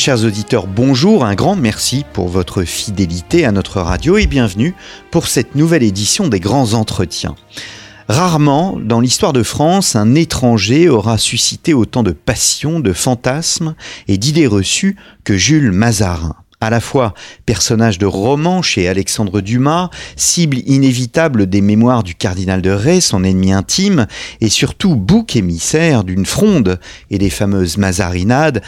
Chers auditeurs, bonjour, un grand merci pour votre fidélité à notre radio et bienvenue pour cette nouvelle édition des Grands Entretiens. Rarement, dans l'histoire de France, un étranger aura suscité autant de passions, de fantasmes et d'idées reçues que Jules Mazarin. À la fois personnage de roman chez Alexandre Dumas, cible inévitable des mémoires du cardinal de Retz, son ennemi intime, et surtout bouc émissaire d'une fronde et des fameuses mazarinades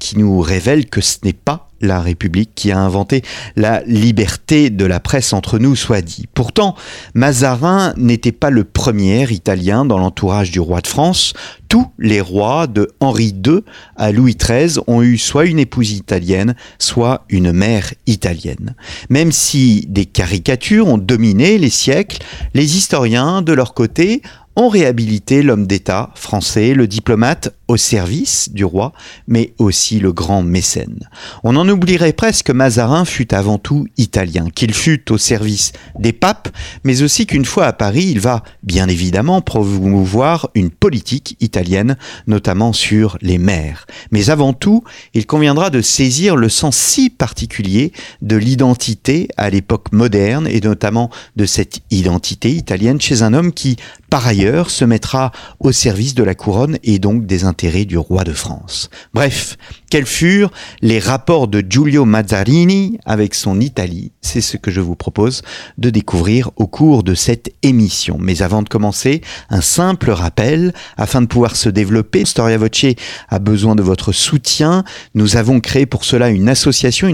qui nous révèlent que ce n'est pas la République qui a inventé la liberté de la presse entre nous, soit dit. Pourtant, Mazarin n'était pas le premier Italien dans l'entourage du roi de France. Tous les rois de Henri II à Louis XIII ont eu soit une épouse italienne, soit une mère italienne. Même si des caricatures ont dominé les siècles, les historiens, de leur côté, ont réhabilité l'homme d'État français, le diplomate au service du roi, mais aussi le grand mécène. On en oublierait presque que Mazarin fut avant tout italien, qu'il fut au service des papes, mais aussi qu'une fois à Paris, il va bien évidemment promouvoir une politique italienne, notamment sur les mers. Mais avant tout, il conviendra de saisir le sens si particulier de l'identité à l'époque moderne, et notamment de cette identité italienne chez un homme qui, par ailleurs, se mettra au service de la couronne et donc des intérêts du roi de France. Bref, quels furent les rapports de Giulio Mazzarini avec son Italie? C'est ce que je vous propose de découvrir au cours de cette émission. Mais avant de commencer, un simple rappel, afin de pouvoir se développer, Storia Voce a besoin de votre soutien. Nous avons créé pour cela une association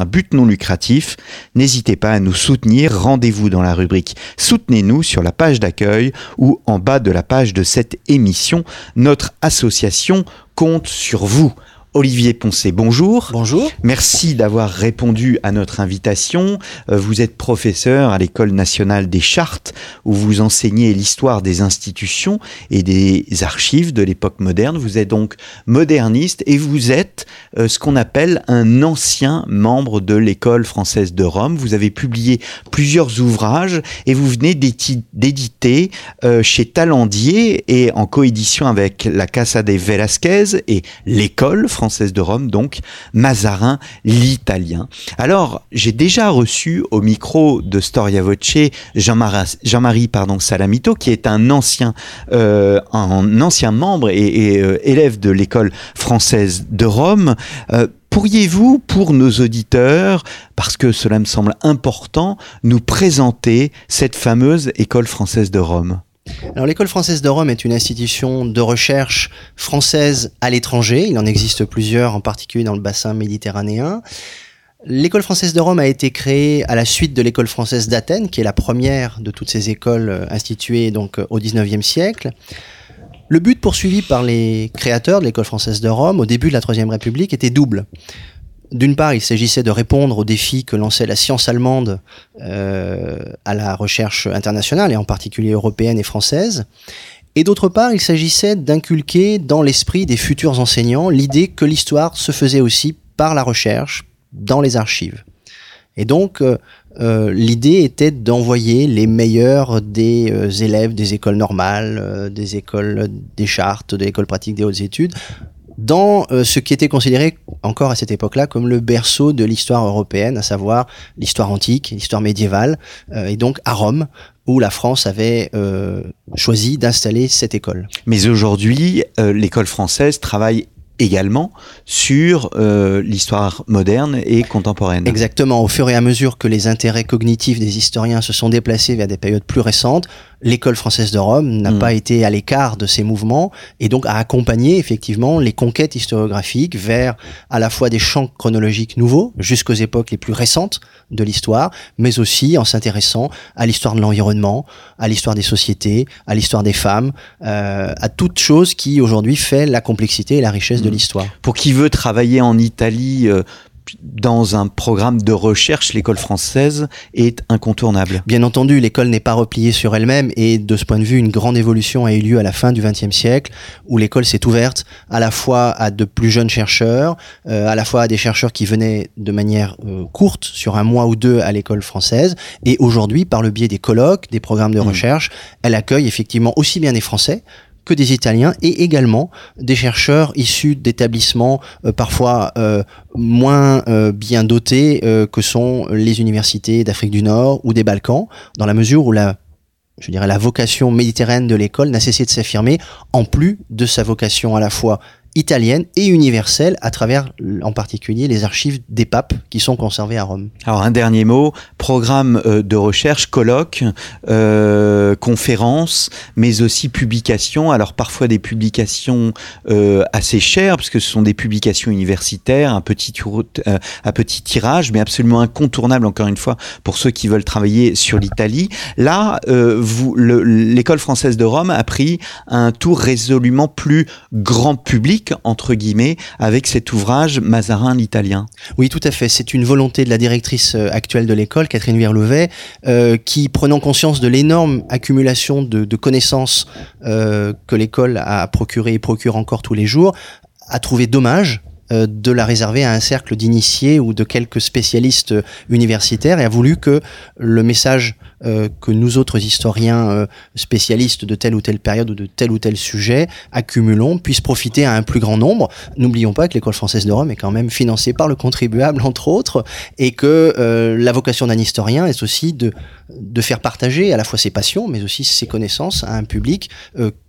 à but non lucratif. N'hésitez pas à nous soutenir. Rendez-vous dans la rubrique « Soutenez-nous » sur la page d'accueil ou en bas de la page de cette émission. Notre association compte sur vous. Olivier Poncet, bonjour. Bonjour. Merci d'avoir répondu à notre invitation. Vous êtes professeur à l'École nationale des chartes où vous enseignez l'histoire des institutions et des archives de l'époque moderne. Vous êtes donc moderniste et vous êtes ce qu'on appelle un ancien membre de l'École française de Rome. Vous avez publié plusieurs ouvrages et vous venez d'éditer chez Talandier et en coédition avec la Casa de Velázquez et l'École française de Rome, donc Mazarin l'Italien. Alors, j'ai déjà reçu au micro de Storia Voce Jean-Marie Salamito, qui est un ancien membre et élève de l'École française de Rome. Pourriez-vous, pour nos auditeurs, parce que cela me semble important, nous présenter cette fameuse École française de Rome ? Alors, l'École française de Rome est une institution de recherche française à l'étranger. Il en existe plusieurs, en particulier dans le bassin méditerranéen. L'École française de Rome a été créée à la suite de l'École française d'Athènes, qui est la première de toutes ces écoles instituées donc au XIXe siècle. Le but poursuivi par les créateurs de l'École française de Rome au début de la Troisième République était double. D'une part, il s'agissait de répondre aux défis que lançait la science allemande à la recherche internationale, et en particulier européenne et française. Et d'autre part, il s'agissait d'inculquer dans l'esprit des futurs enseignants l'idée que l'histoire se faisait aussi par la recherche, dans les archives. Et donc, l'idée était d'envoyer les meilleurs des élèves des écoles normales, des écoles des chartes, de l'école pratique des hautes études, dans ce qui était considéré encore à cette époque-là comme le berceau de l'histoire européenne, à savoir l'histoire antique, l'histoire médiévale, et donc à Rome, où la France avait choisi d'installer cette école. Mais aujourd'hui, l'École française travaille également sur l'histoire moderne et contemporaine. Exactement. Au fur et à mesure que les intérêts cognitifs des historiens se sont déplacés vers des périodes plus récentes, l'École française de Rome n'a pas été à l'écart de ces mouvements et donc a accompagné effectivement les conquêtes historiographiques vers à la fois des champs chronologiques nouveaux jusqu'aux époques les plus récentes de l'histoire, mais aussi en s'intéressant à l'histoire de l'environnement, à l'histoire des sociétés, à l'histoire des femmes, à toute chose qui aujourd'hui fait la complexité et la richesse de l'histoire. Pour qui veut travailler en Italie dans un programme de recherche, l'école française est incontournable. Bien entendu, l'école n'est pas repliée sur elle-même et de ce point de vue, une grande évolution a eu lieu à la fin du XXe siècle où l'école s'est ouverte à la fois à de plus jeunes chercheurs, à la fois à des chercheurs qui venaient de manière courte, sur un mois ou deux à l'école française, et aujourd'hui, par le biais des colloques, des programmes de recherche, elle accueille effectivement aussi bien des Français que des Italiens et également des chercheurs issus d'établissements parfois moins bien dotés que sont les universités d'Afrique du Nord ou des Balkans, dans la mesure où la vocation méditerranéenne de l'école n'a cessé de s'affirmer, en plus de sa vocation à la fois italienne et universelle, à travers en particulier les archives des papes qui sont conservées à Rome. Alors un dernier mot, programme de recherche, colloques, conférences, mais aussi publications, alors parfois des publications assez chères, parce que ce sont des publications universitaires, à petit tirage, mais absolument incontournable, encore une fois, pour ceux qui veulent travailler sur l'Italie. Là, l'École française de Rome a pris un tour résolument plus grand public, entre guillemets, avec cet ouvrage Mazarin l'Italien. Oui, tout à fait. C'est une volonté de la directrice actuelle de l'école, Catherine Virlevet, qui, prenant conscience de l'énorme accumulation de connaissances que l'école a procuré et procure encore tous les jours, a trouvé dommage de la réserver à un cercle d'initiés ou de quelques spécialistes universitaires, et a voulu que le message que nous autres historiens spécialistes de telle ou telle période ou tel sujet accumulons puisse profiter à un plus grand nombre. N'oublions pas que l'École française de Rome est quand même financée par le contribuable, entre autres, et que la vocation d'un historien est aussi de faire partager à la fois ses passions mais aussi ses connaissances à un public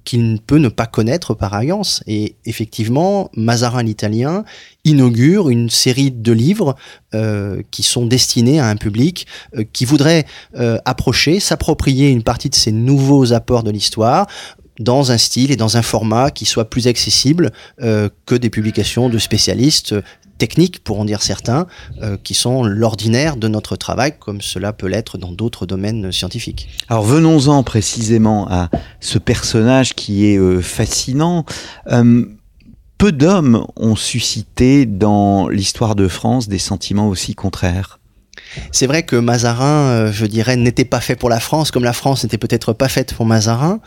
qu'il ne peut ne pas connaître par alliance. Et effectivement, Mazarin l'Italien inaugure une série de livres qui sont destinés à un public qui voudrait approcher, s'approprier une partie de ces nouveaux apports de l'histoire dans un style et dans un format qui soit plus accessible que des publications de spécialistes techniques, pour en dire certains, qui sont l'ordinaire de notre travail, comme cela peut l'être dans d'autres domaines scientifiques. Alors venons-en précisément à ce personnage qui est fascinant. Peu d'hommes ont suscité dans l'histoire de France des sentiments aussi contraires. C'est vrai que Mazarin, je dirais, n'était pas fait pour la France, comme la France n'était peut-être pas faite pour Mazarin.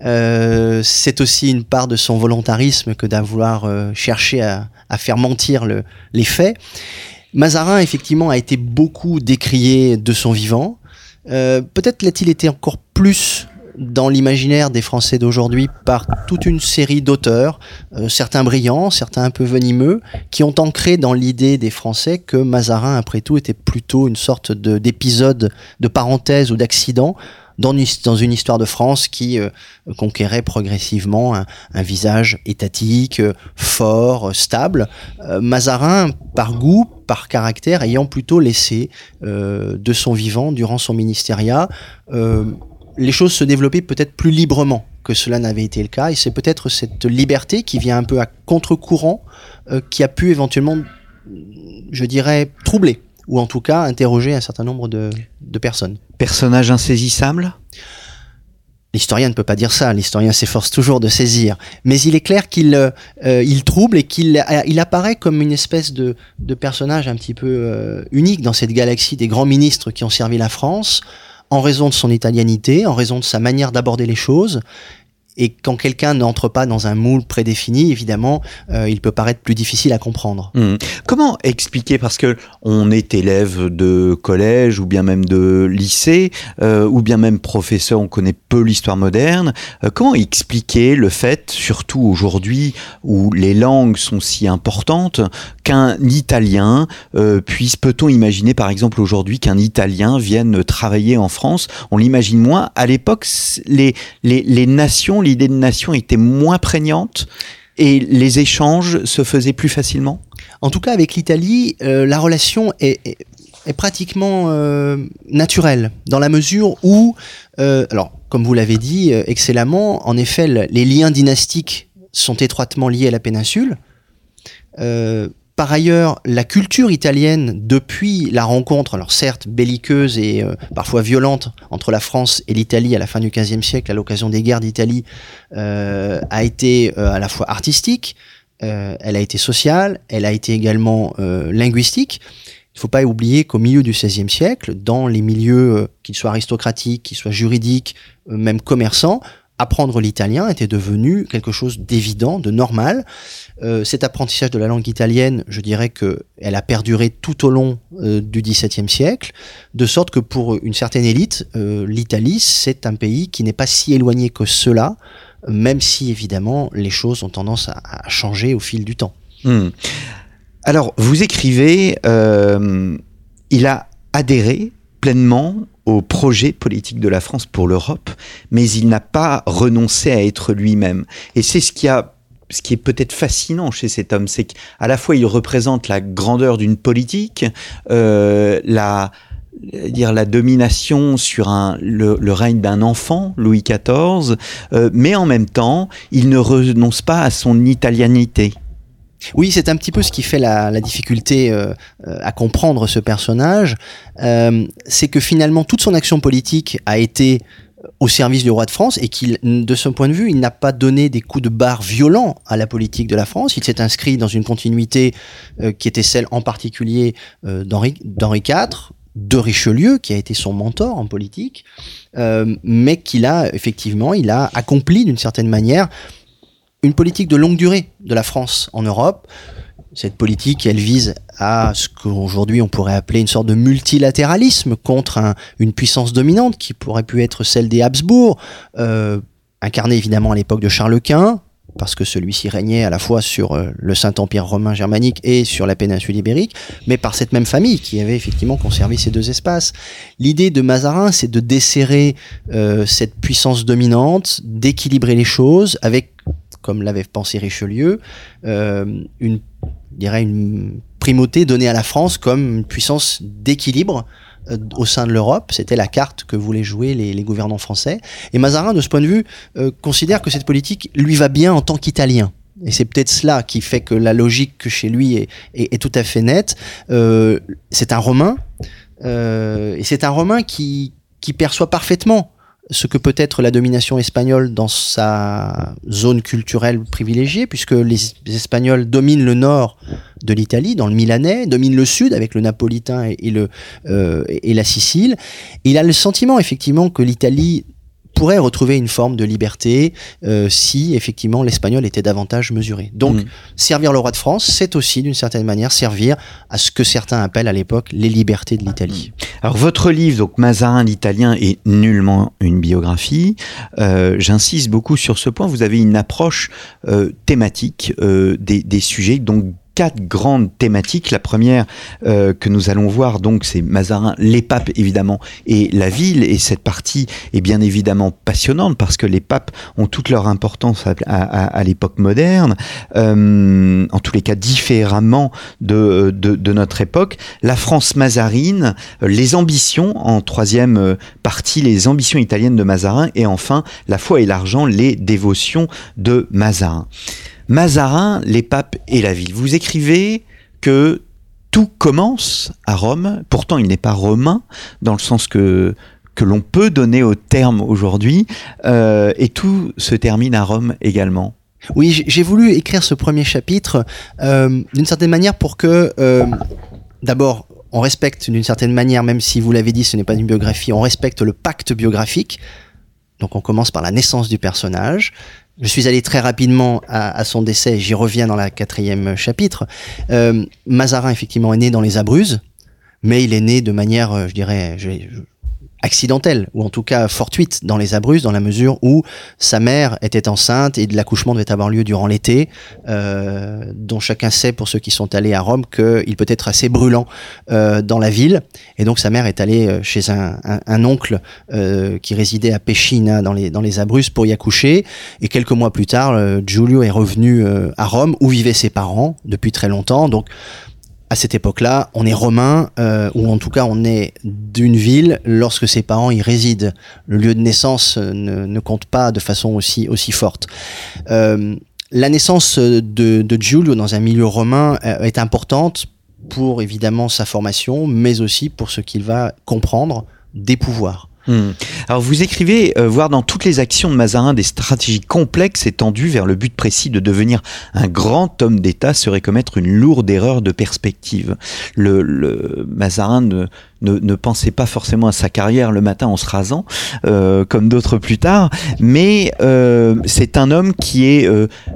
C'est aussi une part de son volontarisme que d'avoir cherché à faire mentir les faits. Mazarin, effectivement, a été beaucoup décrié de son vivant. Peut-être l'a-t-il été encore plus dans l'imaginaire des Français d'aujourd'hui par toute une série d'auteurs, certains brillants, certains un peu venimeux, qui ont ancré dans l'idée des Français que Mazarin, après tout, était plutôt une sorte d'épisode, de parenthèse ou d'accident dans une histoire de France qui conquérait progressivement un visage étatique, fort, stable. Mazarin, par goût, par caractère, ayant plutôt laissé de son vivant, durant son ministériat, les choses se développaient peut-être plus librement que cela n'avait été le cas. Et c'est peut-être cette liberté qui vient un peu à contre-courant qui a pu éventuellement, je dirais, troubler, ou en tout cas interroger un certain nombre de personnes. Personnage insaisissable ? L'historien ne peut pas dire ça, l'historien s'efforce toujours de saisir. Mais il est clair qu'il trouble et qu'il apparaît comme une espèce de personnage un petit peu unique dans cette galaxie des grands ministres qui ont servi la France, en raison de son italianité, en raison de sa manière d'aborder les choses. Et quand quelqu'un n'entre pas dans un moule prédéfini, évidemment, il peut paraître plus difficile à comprendre. Comment expliquer, parce que on est élève de collège ou bien même de lycée, ou bien même professeur, on connaît peu l'histoire moderne. Comment expliquer le fait, surtout aujourd'hui où les langues sont si importantes, qu'un Italien puisse, peut-on imaginer par exemple aujourd'hui qu'un Italien vienne travailler en France ? On l'imagine moins. À l'époque, les nations, l'idée de nation était moins prégnante et les échanges se faisaient plus facilement. En tout cas, avec l'Italie, la relation est pratiquement naturelle, dans la mesure où, alors, comme vous l'avez dit excellemment, en effet, les liens dynastiques sont étroitement liés à la péninsule. Par ailleurs, la culture italienne, depuis la rencontre, alors certes belliqueuse et parfois violente, entre la France et l'Italie à la fin du XVe siècle, à l'occasion des guerres d'Italie, a été à la fois artistique, elle a été sociale, elle a été également linguistique. Il ne faut pas oublier qu'au milieu du XVIe siècle, dans les milieux, qu'ils soient aristocratiques, qu'ils soient juridiques, même commerçants, apprendre l'italien était devenu quelque chose d'évident, de normal. Cet apprentissage de la langue italienne, je dirais qu'elle a perduré tout au long du XVIIe siècle, de sorte que pour une certaine élite, l'Italie, c'est un pays qui n'est pas si éloigné que cela même si évidemment les choses ont tendance à changer au fil du temps. Mmh. Alors, vous écrivez, il a adhéré pleinement au projet politique de la France pour l'Europe, mais il n'a pas renoncé à être lui-même. Et c'est ce qui est peut-être fascinant chez cet homme, c'est qu'à la fois il représente la grandeur d'une politique, la domination sur le règne d'un enfant, Louis XIV, mais en même temps, il ne renonce pas à son italianité. Oui, c'est un petit peu ce qui fait la difficulté à comprendre ce personnage. C'est que finalement, toute son action politique a été au service du roi de France et qu'il, de ce point de vue, il n'a pas donné des coups de barre violents à la politique de la France. Il s'est inscrit dans une continuité qui était celle en particulier d'Henri IV, de Richelieu, qui a été son mentor en politique, mais il a accompli d'une certaine manière une politique de longue durée de la France en Europe. Cette politique, elle vise à ce qu'aujourd'hui on pourrait appeler une sorte de multilatéralisme contre une puissance dominante qui pourrait pu être celle des Habsbourg, incarnée évidemment à l'époque de Charles Quint, parce que celui-ci régnait à la fois sur le Saint-Empire romain germanique et sur la péninsule ibérique, mais par cette même famille qui avait effectivement conservé ces deux espaces. L'idée de Mazarin, c'est de desserrer cette puissance dominante, d'équilibrer les choses avec, comme l'avait pensé Richelieu, une primauté donnée à la France comme une puissance d'équilibre au sein de l'Europe. C'était la carte que voulaient jouer les gouvernants français. Et Mazarin, de ce point de vue, considère que cette politique lui va bien en tant qu'Italien. Et c'est peut-être cela qui fait que la logique que chez lui est tout à fait nette. C'est un Romain, et c'est un Romain qui perçoit parfaitement ce que peut être la domination espagnole dans sa zone culturelle privilégiée, puisque les Espagnols dominent le nord de l'Italie, dans le Milanais, dominent le sud avec le Napolitain et la Sicile. Il a le sentiment effectivement que l'Italie pourrait retrouver une forme de liberté si effectivement l'espagnol était davantage mesuré. Donc servir le roi de France, c'est aussi d'une certaine manière servir à ce que certains appellent à l'époque les libertés de l'Italie. Alors votre livre, donc Mazarin l'Italien, est nullement une biographie. J'insiste beaucoup sur ce point. Vous avez une approche thématique des sujets, donc 4 grandes thématiques. La première que nous allons voir, donc, c'est Mazarin, les papes évidemment et la ville. Et cette partie est bien évidemment passionnante parce que les papes ont toute leur importance à l'époque moderne, en tous les cas différemment de notre époque. La France mazarine, les ambitions en troisième partie, les ambitions italiennes de Mazarin, et enfin la foi et l'argent, les dévotions de Mazarin. Mazarin, les papes et la ville. Vous écrivez que tout commence à Rome, pourtant il n'est pas romain, dans le sens que l'on peut donner au terme aujourd'hui, et tout se termine à Rome également. Oui, j'ai voulu écrire ce premier chapitre d'une certaine manière pour que, d'abord, on respecte d'une certaine manière, même si vous l'avez dit, ce n'est pas une biographie, on respecte le pacte biographique. Donc on commence par la naissance du personnage. Je suis allé très rapidement à son décès, j'y reviens dans la 4e chapitre. Mazarin, effectivement, est né dans les Abruzzes, mais il est né de manière, je dirais, accidentelle, ou en tout cas fortuite dans les Abruzzes, dans la mesure où sa mère était enceinte et l'accouchement devait avoir lieu durant l'été, dont chacun sait, pour ceux qui sont allés à Rome, qu'il peut être assez brûlant dans la ville. Et donc sa mère est allée chez un oncle qui résidait à Pescina dans les Abruzzes pour y accoucher. Et quelques mois plus tard, Giulio est revenu à Rome, où vivaient ses parents depuis très longtemps. Donc à cette époque-là, on est romain, ou en tout cas on est d'une ville lorsque ses parents y résident. Le lieu de naissance ne compte pas de façon aussi forte. La naissance de Giulio dans un milieu romain est importante pour évidemment sa formation, mais aussi pour ce qu'il va comprendre des pouvoirs. Alors vous écrivez voir dans toutes les actions de Mazarin des stratégies complexes et tendues vers le but précis de devenir un grand homme d'État serait commettre une lourde erreur de perspective. Mazarin ne ne pensait pas forcément à sa carrière le matin en se rasant, comme d'autres plus tard, mais c'est un homme qui est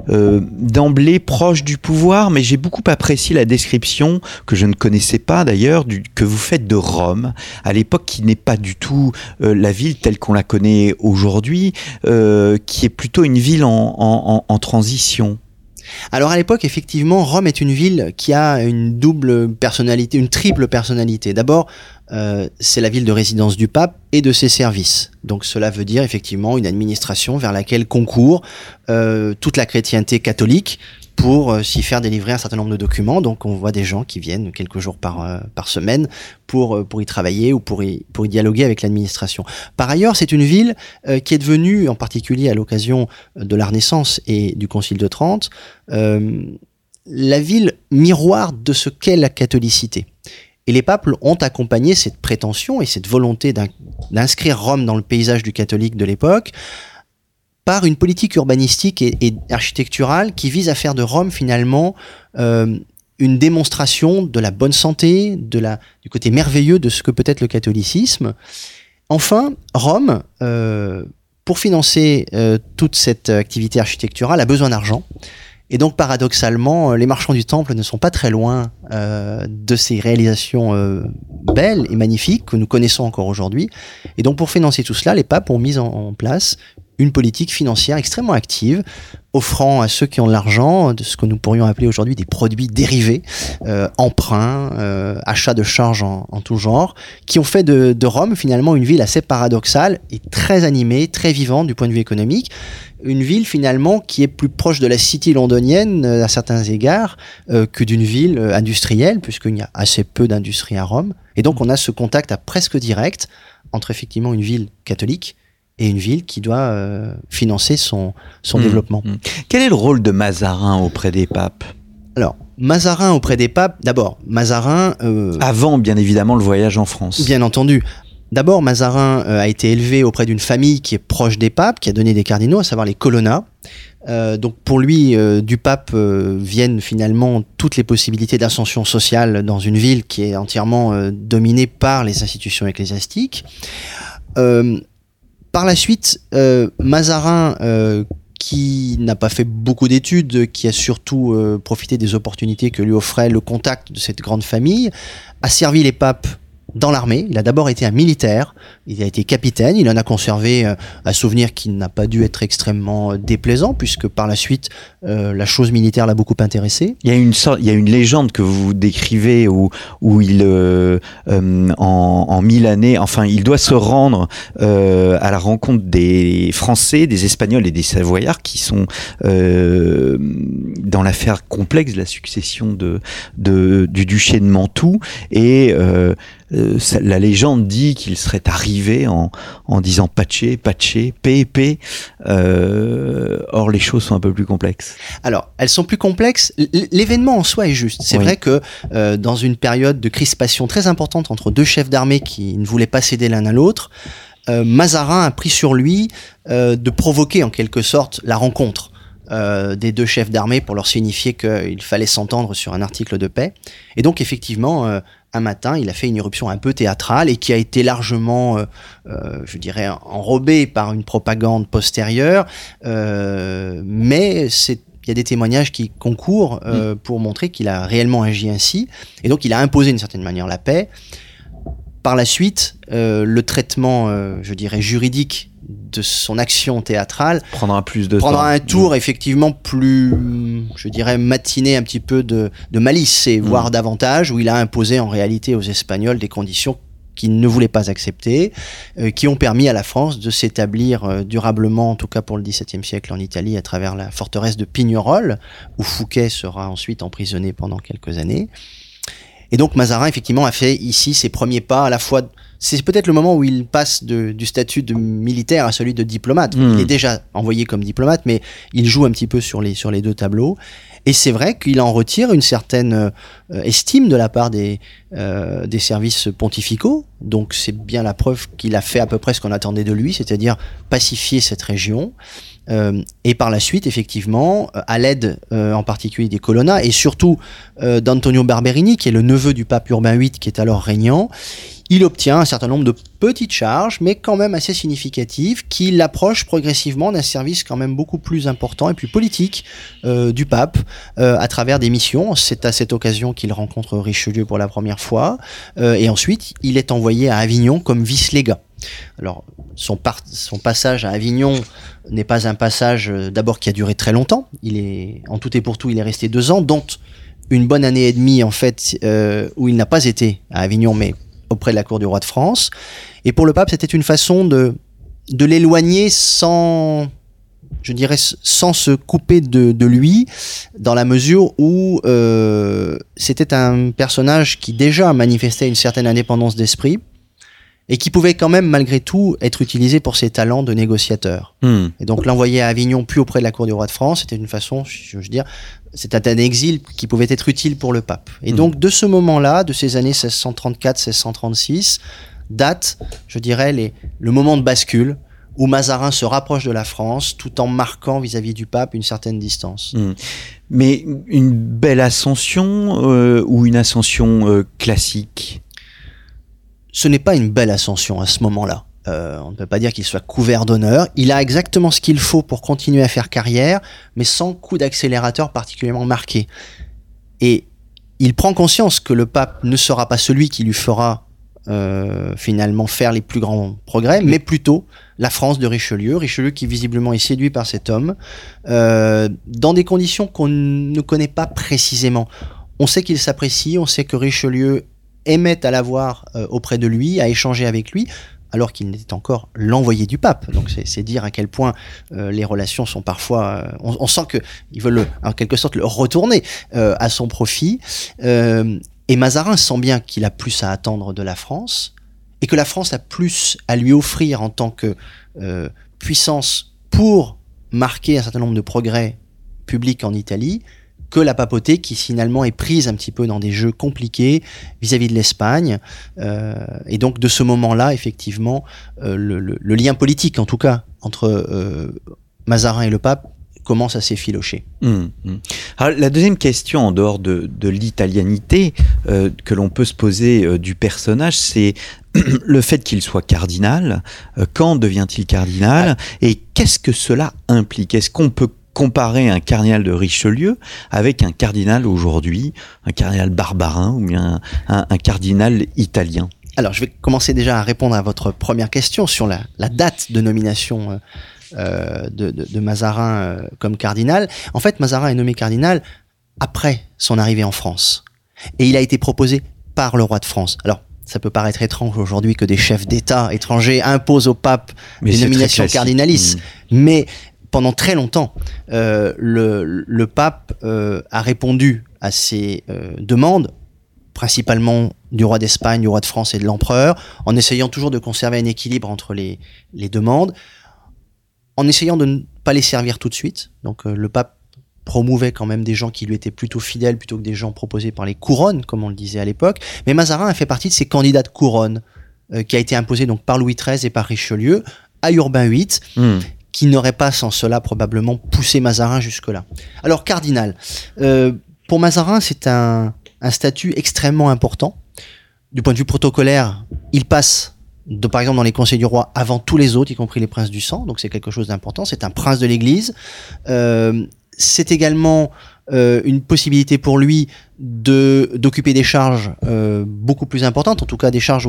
d'emblée proche du pouvoir, mais j'ai beaucoup apprécié la description, que je ne connaissais pas d'ailleurs, que vous faites de Rome, à l'époque qui n'est pas du tout la ville telle qu'on la connaît aujourd'hui, qui est plutôt une ville en transition. Alors à l'époque, effectivement, Rome est une ville qui a une double personnalité, une triple personnalité. D'abord, c'est la ville de résidence du pape et de ses services. Donc cela veut dire effectivement une administration vers laquelle concourt toute la chrétienté catholique pour s'y faire délivrer un certain nombre de documents. Donc on voit des gens qui viennent quelques jours par semaine pour y travailler ou pour y dialoguer avec l'administration. Par ailleurs, c'est une ville qui est devenue, en particulier à l'occasion de la Renaissance et du Concile de Trente, la ville miroir de ce qu'est la catholicité. Et les papes ont accompagné cette prétention et cette volonté d'inscrire Rome dans le paysage du catholique de l'époque par une politique urbanistique et architecturale qui vise à faire de Rome finalement une démonstration de la bonne santé, du côté merveilleux de ce que peut être le catholicisme. Enfin, Rome, pour financer toute cette activité architecturale, a besoin d'argent. Et donc, paradoxalement, les marchands du temple ne sont pas très loin de ces réalisations belles et magnifiques que nous connaissons encore aujourd'hui. Et donc, pour financer tout cela, les papes ont mis en place une politique financière extrêmement active, offrant à ceux qui ont de l'argent de ce que nous pourrions appeler aujourd'hui des produits dérivés, emprunts, achats de charges en tout genre, qui ont fait de Rome finalement une ville assez paradoxale et très animée, très vivante du point de vue économique. Une ville finalement qui est plus proche de la city londonienne à certains égards que d'une ville industrielle, puisqu'il y a assez peu d'industrie à Rome. Et donc on a ce contact à presque direct entre effectivement une ville catholique et une ville qui doit financer son développement. Quel est le rôle de Mazarin auprès des papes ? Alors, Mazarin auprès des papes, d'abord, Mazarin... Avant, bien évidemment, le voyage en France. Bien entendu. D'abord, Mazarin a été élevé auprès d'une famille qui est proche des papes, qui a donné des cardinaux, à savoir les Colonna. Donc pour lui, du pape viennent finalement toutes les possibilités d'ascension sociale dans une ville qui est entièrement dominée par les institutions ecclésiastiques. Par la suite, Mazarin, qui n'a pas fait beaucoup d'études, qui a surtout profité des opportunités que lui offrait le contact de cette grande famille, a servi les papes dans l'armée. Il a d'abord été un militaire, il a été capitaine, il en a conservé un souvenir qui n'a pas dû être extrêmement déplaisant, puisque par la suite, la chose militaire l'a beaucoup intéressé. Il y a une légende que vous décrivez où il, en Milanais, enfin, il doit se rendre à la rencontre des Français, des Espagnols et des Savoyards qui sont dans l'affaire complexe de la succession du duché de Mantoue, et la légende dit qu'il serait arrivé en disant Pace, P. Or, les choses sont un peu plus complexes. Alors, elles sont plus complexes. L'événement en soi est juste. C'est vrai que dans une période de crispation très importante entre deux chefs d'armée qui ne voulaient pas céder l'un à l'autre, Mazarin a pris sur lui de provoquer en quelque sorte la rencontre des deux chefs d'armée pour leur signifier qu'il fallait s'entendre sur un article de paix. Et donc, effectivement... un matin, il a fait une irruption un peu théâtrale et qui a été largement, je dirais, enrobée par une propagande postérieure. Mais il y a des témoignages qui concourent pour montrer qu'il a réellement agi ainsi. Et donc, il a imposé d'une certaine manière la paix. Par la suite, le traitement, je dirais, juridique de son action théâtrale prendra un tour effectivement plus, je dirais, matiné un petit peu de malice, et voire davantage, où il a imposé en réalité aux Espagnols des conditions qu'ils ne voulaient pas accepter, qui ont permis à la France de s'établir durablement, en tout cas pour le XVIIe siècle en Italie, à travers la forteresse de Pignerol, où Fouquet sera ensuite emprisonné pendant quelques années. Et donc Mazarin, effectivement, a fait ici ses premiers pas à la fois... C'est peut-être le moment où il passe du statut de militaire à celui de diplomate. Il est déjà envoyé comme diplomate, mais il joue un petit peu sur les deux tableaux. Et c'est vrai qu'il en retire une certaine estime de la part des services pontificaux. Donc c'est bien la preuve qu'il a fait à peu près ce qu'on attendait de lui, c'est-à-dire pacifier cette région. Et par la suite, effectivement, à l'aide en particulier des Colonna et surtout d'Antonio Barberini, qui est le neveu du pape Urbain VIII, qui est alors régnant, il obtient un certain nombre de petites charges, mais quand même assez significatives, qui l'approchent progressivement d'un service quand même beaucoup plus important et plus politique du pape, à travers des missions. C'est à cette occasion qu'il rencontre Richelieu pour la première fois, et ensuite il est envoyé à Avignon comme vice-légat. Alors, son passage à Avignon n'est pas un passage d'abord qui a duré très longtemps. En tout et pour tout, il est resté 2 ans, dont une bonne année et demie en fait, où il n'a pas été à Avignon, mais auprès de la cour du roi de France. Et pour le pape, c'était une façon de l'éloigner sans, je dirais, sans se couper de lui, dans la mesure où c'était un personnage qui déjà manifestait une certaine indépendance d'esprit, et qui pouvait quand même, malgré tout, être utilisé pour ses talents de négociateur. Mmh. Et donc, l'envoyer à Avignon, puis auprès de la cour du roi de France, c'était une façon, je veux dire, c'était un exil qui pouvait être utile pour le pape. Et donc, de ce moment-là, de ces années 1634-1636, date, je dirais, le moment de bascule où Mazarin se rapproche de la France, tout en marquant vis-à-vis du pape une certaine distance. Mmh. Mais une belle ascension, ou une ascension classique ? Ce n'est pas une belle ascension à ce moment-là. On ne peut pas dire qu'il soit couvert d'honneur. Il a exactement ce qu'il faut pour continuer à faire carrière, mais sans coup d'accélérateur particulièrement marqué. Et il prend conscience que le pape ne sera pas celui qui lui fera finalement faire les plus grands progrès, mais plutôt la France de Richelieu. Richelieu qui visiblement est séduit par cet homme, dans des conditions qu'on ne connaît pas précisément. On sait qu'il s'apprécie, on sait que Richelieu aimait à l'avoir auprès de lui, à échanger avec lui, alors qu'il n'était encore l'envoyé du pape. Donc c'est dire à quel point les relations sont parfois... on sent qu'ils veulent en quelque sorte le retourner à son profit. Et Mazarin sent bien qu'il a plus à attendre de la France, et que la France a plus à lui offrir en tant que puissance pour marquer un certain nombre de progrès publics en Italie, que la papauté qui finalement est prise un petit peu dans des jeux compliqués vis-à-vis de l'Espagne. Et donc de ce moment-là, effectivement, le lien politique en tout cas entre Mazarin et le pape commence à s'effilocher. Alors, la deuxième question, en dehors de l'italianité, que l'on peut se poser du personnage, c'est le fait qu'il soit cardinal. Quand devient-il cardinal ? Et qu'est-ce que cela implique ? Est-ce qu'on peut comparer un cardinal de Richelieu avec un cardinal aujourd'hui, un cardinal barbarin ou bien un cardinal italien? Alors, je vais commencer déjà à répondre à votre première question sur la date de nomination de Mazarin comme cardinal. En fait, Mazarin est nommé cardinal après son arrivée en France. Et il a été proposé par le roi de France. Alors, ça peut paraître étrange aujourd'hui que des chefs d'État étrangers imposent au pape des nominations cardinalices. Mais... pendant très longtemps, le pape a répondu à ces demandes, principalement du roi d'Espagne, du roi de France et de l'empereur, en essayant toujours de conserver un équilibre entre les demandes, en essayant de ne pas les servir tout de suite. Donc le pape promouvait quand même des gens qui lui étaient plutôt fidèles plutôt que des gens proposés par les couronnes, comme on le disait à l'époque. Mais Mazarin a fait partie de ces candidats de couronne qui a été imposé donc par Louis XIII et par Richelieu à Urbain VIII. Qui n'aurait pas sans cela probablement poussé Mazarin jusque-là. Alors cardinal, pour Mazarin c'est un statut extrêmement important. Du point de vue protocolaire, il passe, par exemple dans les conseils du roi, avant tous les autres, y compris les princes du sang, donc c'est quelque chose d'important, c'est un prince de l'Église. C'est également une possibilité pour lui d'occuper des charges beaucoup plus importantes, en tout cas des charges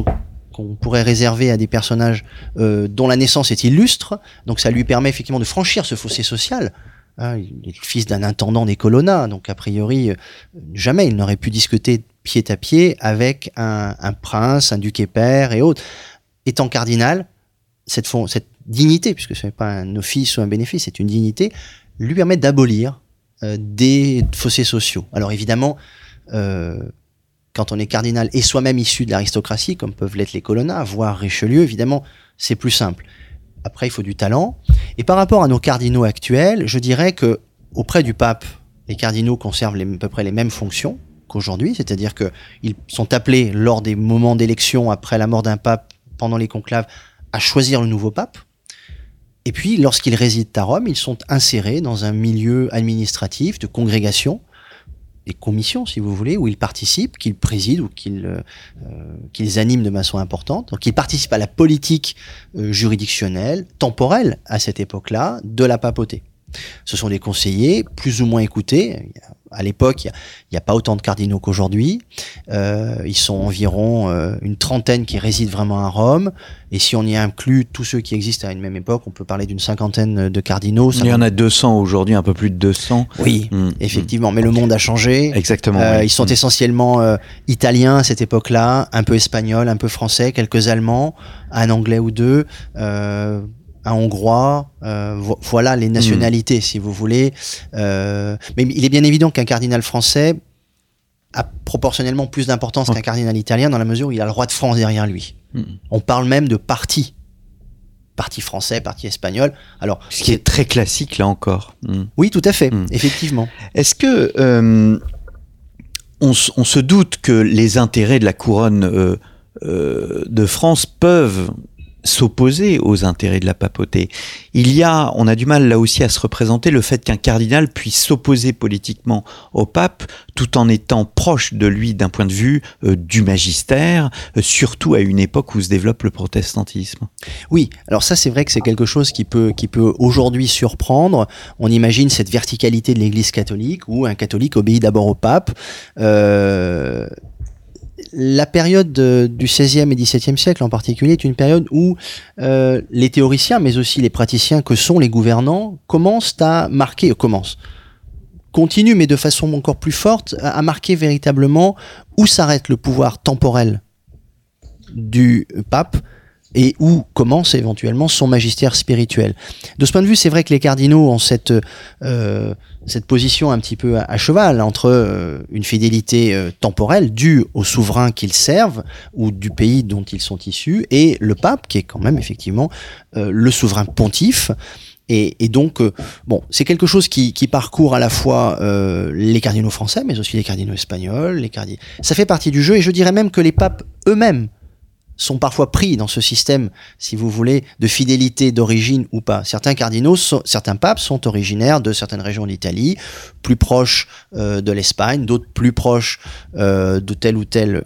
qu'on pourrait réserver à des personnages dont la naissance est illustre. Donc ça lui permet effectivement de franchir ce fossé social. Il est le fils d'un intendant des Colonna, donc a priori, jamais il n'aurait pu discuter pied à pied avec un prince, un duc et pair et autres. Étant cardinal, cette dignité, puisque ce n'est pas un office ou un bénéfice, c'est une dignité, lui permet d'abolir des fossés sociaux. Alors évidemment... quand on est cardinal et soi-même issu de l'aristocratie, comme peuvent l'être les Colonna, voire Richelieu, évidemment, c'est plus simple. Après, il faut du talent. Et par rapport à nos cardinaux actuels, je dirais que auprès du pape, les cardinaux conservent à peu près les mêmes fonctions qu'aujourd'hui, c'est-à-dire qu'ils sont appelés lors des moments d'élection, après la mort d'un pape, pendant les conclaves, à choisir le nouveau pape. Et puis, lorsqu'ils résident à Rome, ils sont insérés dans un milieu administratif de congrégation, des commissions, si vous voulez, où ils participent, qu'ils président ou qu'ils animent de façon importante. Donc, ils participent à la politique juridictionnelle, temporelle, à cette époque-là, de la papauté. Ce sont des conseillers plus ou moins écoutés. À l'époque, il n'y a pas autant de cardinaux qu'aujourd'hui. Ils sont environ une trentaine qui résident vraiment à Rome. Et si on y inclut tous ceux qui existent à une même époque, on peut parler d'une cinquantaine de cardinaux. Il y en a 200 aujourd'hui, un peu plus de 200. Oui, effectivement. Mais le monde a changé. Exactement. Oui. Ils sont essentiellement italiens à cette époque-là, un peu espagnols, un peu français, quelques allemands, un anglais ou deux. Un hongrois, voilà les nationalités, si vous voulez. Mais il est bien évident qu'un cardinal français a proportionnellement plus d'importance qu'un cardinal italien, dans la mesure où il a le roi de France derrière lui. On parle même de parti français, parti espagnol. Alors, ce qui est très classique là encore. Oui, tout à fait, effectivement. Est-ce que on se doute que les intérêts de la couronne de France peuvent s'opposer aux intérêts de la papauté? On a du mal là aussi à se représenter le fait qu'un cardinal puisse s'opposer politiquement au pape tout en étant proche de lui d'un point de vue du magistère, surtout à une époque où se développe le protestantisme. Oui, alors ça c'est vrai que c'est quelque chose qui peut aujourd'hui surprendre. On imagine cette verticalité de l'Église catholique où un catholique obéit d'abord au pape. La période du XVIe et XVIIe siècle en particulier est une période où les théoriciens, mais aussi les praticiens que sont les gouvernants, continuent, mais de façon encore plus forte, à marquer véritablement où s'arrête le pouvoir temporel du pape et où commence éventuellement son magistère spirituel. De ce point de vue, c'est vrai que les cardinaux ont cette position un petit peu à cheval entre une fidélité temporelle due au souverain qu'ils servent ou du pays dont ils sont issus, et le pape, qui est quand même effectivement le souverain pontife. Et donc, c'est quelque chose qui parcourt à la fois les cardinaux français, mais aussi les cardinaux espagnols. Ça fait partie du jeu, et je dirais même que les papes eux-mêmes sont parfois pris dans ce système, si vous voulez, de fidélité d'origine ou pas. Certains papes sont originaires de certaines régions d'Italie, plus proches de l'Espagne, d'autres plus proches de tel ou tel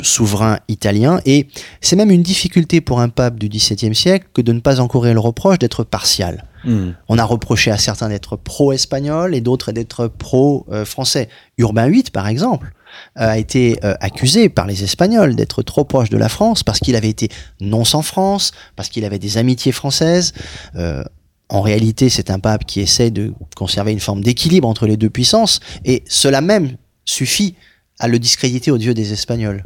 souverain italien. Et c'est même une difficulté pour un pape du XVIIe siècle que de ne pas encourir le reproche d'être partial. On a reproché à certains d'être pro-espagnol et d'autres d'être pro-français. Urbain VIII, par exemple, a été accusé par les Espagnols d'être trop proche de la France parce qu'il avait été nonce en France, parce qu'il avait des amitiés françaises. En réalité, c'est un pape qui essaie de conserver une forme d'équilibre entre les deux puissances, et cela même suffit à le discréditer aux yeux des Espagnols.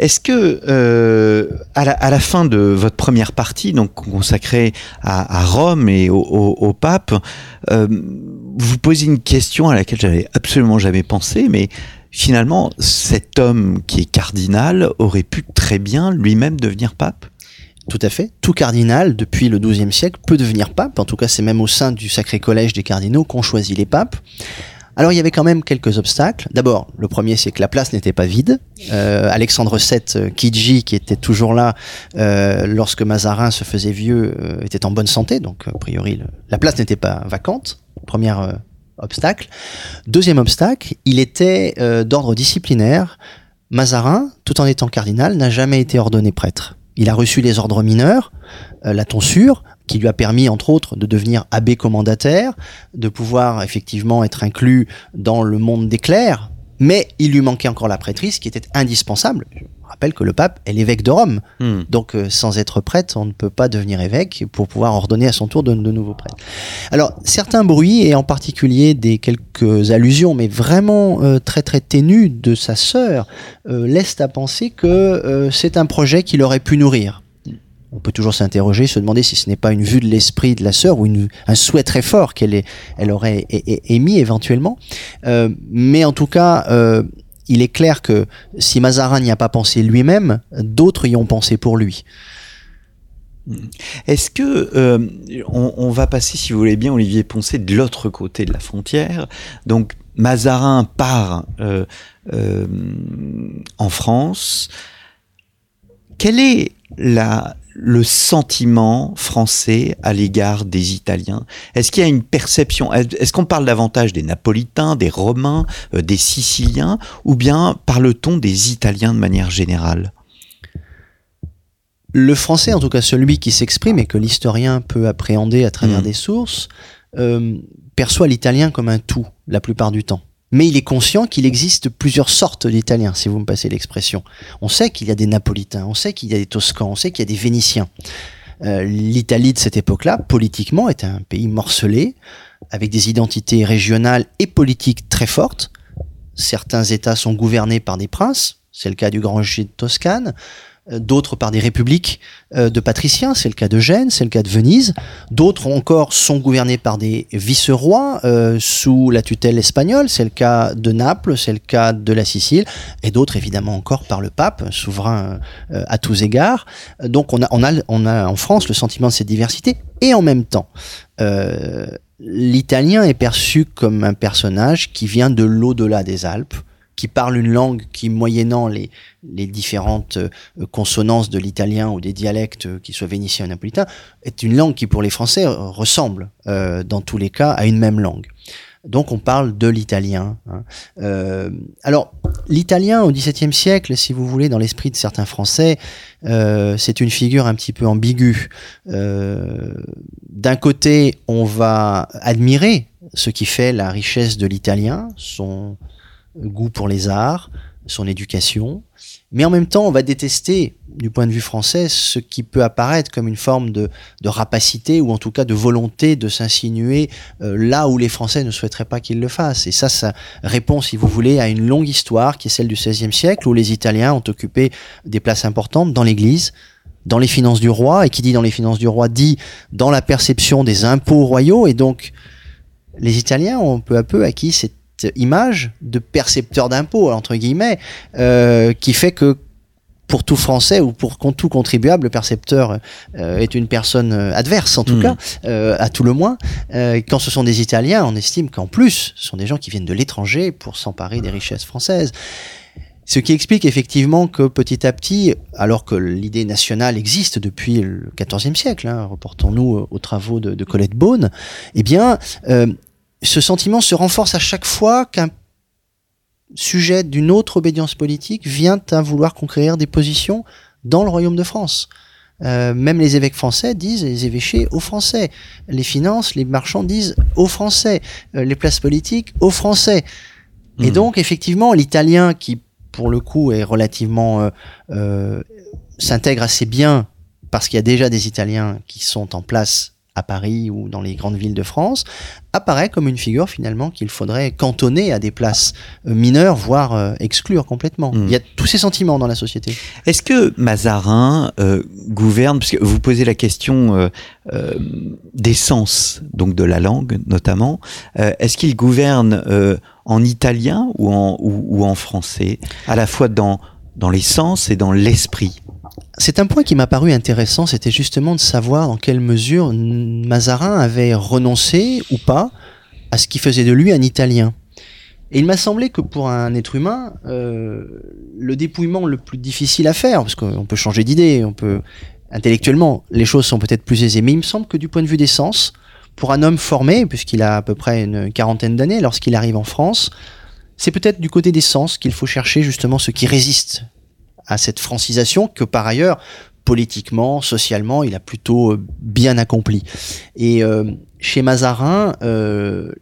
Est-ce que à la fin de votre première partie, donc consacrée à Rome et au pape, vous posez une question à laquelle j'avais absolument jamais pensé, mais finalement, cet homme qui est cardinal aurait pu très bien lui-même devenir pape ? Tout à fait. Tout cardinal, depuis le XIIe siècle, peut devenir pape. En tout cas, c'est même au sein du Sacré Collège des cardinaux qu'on choisit les papes. Alors, il y avait quand même quelques obstacles. D'abord, le premier, c'est que la place n'était pas vide. Alexandre VII, Chigi, qui était toujours là lorsque Mazarin se faisait vieux, était en bonne santé. Donc, a priori, la place n'était pas vacante. Première obstacle. Deuxième obstacle, il était d'ordre disciplinaire. Mazarin, tout en étant cardinal, n'a jamais été ordonné prêtre. Il a reçu les ordres mineurs, la tonsure, qui lui a permis, entre autres, de devenir abbé commendataire, de pouvoir effectivement être inclus dans le monde des clercs, mais il lui manquait encore la prêtrise, qui était indispensable. Je rappelle que le pape est l'évêque de Rome, donc sans être prêtre, on ne peut pas devenir évêque pour pouvoir ordonner à son tour de nouveaux prêtres. Alors, certains bruits, et en particulier quelques allusions, mais vraiment très très ténues, de sa sœur, laissent à penser que c'est un projet qu'il aurait pu nourrir. On peut toujours s'interroger, se demander si ce n'est pas une vue de l'esprit de la sœur ou un souhait très fort qu'elle aurait émis éventuellement. Mais en tout cas, il est clair que si Mazarin n'y a pas pensé lui-même, d'autres y ont pensé pour lui. Est-ce que on va passer, si vous voulez bien, Olivier Poncet, de l'autre côté de la frontière? Donc Mazarin part en France. Quelle est le sentiment français à l'égard des Italiens? Est-ce qu'il y a une perception? Est-ce qu'on parle davantage des Napolitains, des Romains, des Siciliens, ou bien parle-t-on des Italiens de manière générale? Le français, en tout cas celui qui s'exprime et que l'historien peut appréhender à travers des sources, perçoit l'italien comme un tout, la plupart du temps. Mais il est conscient qu'il existe plusieurs sortes d'Italiens, si vous me passez l'expression. On sait qu'il y a des Napolitains, on sait qu'il y a des Toscans, on sait qu'il y a des Vénitiens. L'Italie de cette époque-là, politiquement, est un pays morcelé, avec des identités régionales et politiques très fortes. Certains États sont gouvernés par des princes, c'est le cas du Grand Duché de Toscane, d'autres par des républiques de patriciens, c'est le cas de Gênes, c'est le cas de Venise. D'autres encore sont gouvernés par des vice-rois sous la tutelle espagnole, c'est le cas de Naples, c'est le cas de la Sicile, et d'autres évidemment encore par le pape, souverain à tous égards. Donc on a en France le sentiment de cette diversité, et en même temps, l'italien est perçu comme un personnage qui vient de l'au-delà des Alpes, qui parle une langue qui, moyennant les différentes consonances de l'italien ou des dialectes, qu'ils soient vénitiens ou napolitains, est une langue qui, pour les Français, ressemble dans tous les cas à une même langue. Donc on parle de l'italien. Alors, l'italien au XVIIe siècle, si vous voulez, dans l'esprit de certains Français, c'est une figure un petit peu ambiguë. D'un côté, on va admirer ce qui fait la richesse de l'italien, son goût pour les arts, son éducation, mais en même temps on va détester, du point de vue français, ce qui peut apparaître comme une forme de rapacité, ou en tout cas de volonté de s'insinuer là où les Français ne souhaiteraient pas qu'ils le fassent. Et ça répond, si vous voulez, à une longue histoire qui est celle du XVIe siècle, où les Italiens ont occupé des places importantes dans l'Église, dans les finances du roi, et qui dit dans les finances du roi dit dans la perception des impôts royaux. Et donc les Italiens ont peu à peu acquis cette image de percepteur d'impôts, entre guillemets, qui fait que pour tout Français ou pour tout contribuable, le percepteur est une personne adverse, en tout cas, à tout le moins. Quand ce sont des Italiens, on estime qu'en plus, ce sont des gens qui viennent de l'étranger pour s'emparer des richesses françaises. Ce qui explique effectivement que petit à petit, alors que l'idée nationale existe depuis le XIVe siècle, reportons-nous aux travaux de Colette Beaune, eh bien, ce sentiment se renforce à chaque fois qu'un sujet d'une autre obédience politique vient à vouloir conquérir des positions dans le royaume de France. Même les évêques français disent les évêchés aux Français, les finances, les marchands disent aux Français, les places politiques aux Français. Et donc effectivement l'italien, qui pour le coup est relativement s'intègre assez bien, parce qu'il y a déjà des Italiens qui sont en place à Paris ou dans les grandes villes de France, apparaît comme une figure finalement qu'il faudrait cantonner à des places mineures, voire exclure complètement. Il y a tous ces sentiments dans la société. Est-ce que Mazarin gouverne, parce que vous posez la question des sens, donc de la langue notamment, est-ce qu'il gouverne en italien ou en français, à la fois dans les sens et dans l'esprit? C'est un point qui m'a paru intéressant, c'était justement de savoir dans quelle mesure Mazarin avait renoncé ou pas à ce qui faisait de lui un Italien. Et il m'a semblé que pour un être humain, le dépouillement le plus difficile à faire, parce qu'on peut changer d'idée, on peut intellectuellement, les choses sont peut-être plus aisées, mais il me semble que du point de vue des sens, pour un homme formé, puisqu'il a à peu près une quarantaine d'années, lorsqu'il arrive en France, c'est peut-être du côté des sens qu'il faut chercher justement ce qui résiste à cette francisation que, par ailleurs, politiquement, socialement, il a plutôt bien accompli. Et chez Mazarin,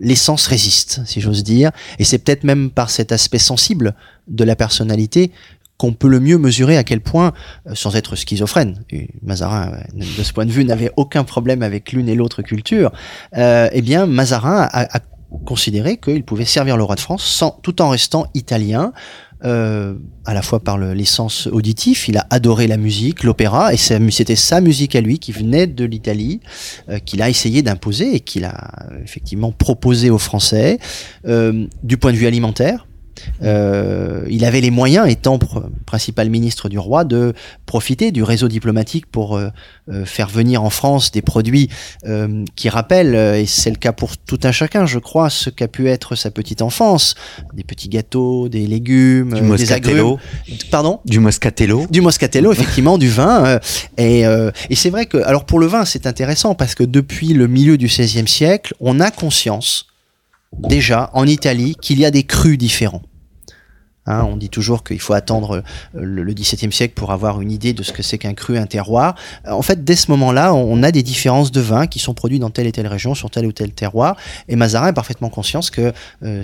l'essence résiste, si j'ose dire, et c'est peut-être même par cet aspect sensible de la personnalité qu'on peut le mieux mesurer à quel point, sans être schizophrène, et Mazarin, de ce point de vue, n'avait aucun problème avec l'une et l'autre culture, eh bien, Mazarin a considéré qu'il pouvait servir le roi de France tout en restant italien, à la fois par l'essence auditif. Il a adoré la musique, l'opéra, et c'était sa musique à lui qui venait de l'Italie, qu'il a essayé d'imposer et qu'il a effectivement proposé aux Français. Du point de vue alimentaire, Il avait les moyens, étant principal ministre du roi, de profiter du réseau diplomatique pour faire venir en France des produits qui rappellent, et c'est le cas pour tout un chacun, je crois, ce qu'a pu être sa petite enfance, des petits gâteaux, des légumes, des agrumes. Pardon ? Du moscatello. Du moscatello, effectivement, du vin. Et c'est vrai que, alors pour le vin, c'est intéressant parce que depuis le milieu du XVIe siècle, on a conscience déjà en Italie qu'il y a des crus différents. Hein, on dit toujours qu'il faut attendre le XVIIe siècle pour avoir une idée de ce que c'est qu'un cru, un terroir. En fait, dès ce moment-là, on a des différences de vins qui sont produits dans telle et telle région, sur tel ou tel terroir. Et Mazarin a parfaitement conscience que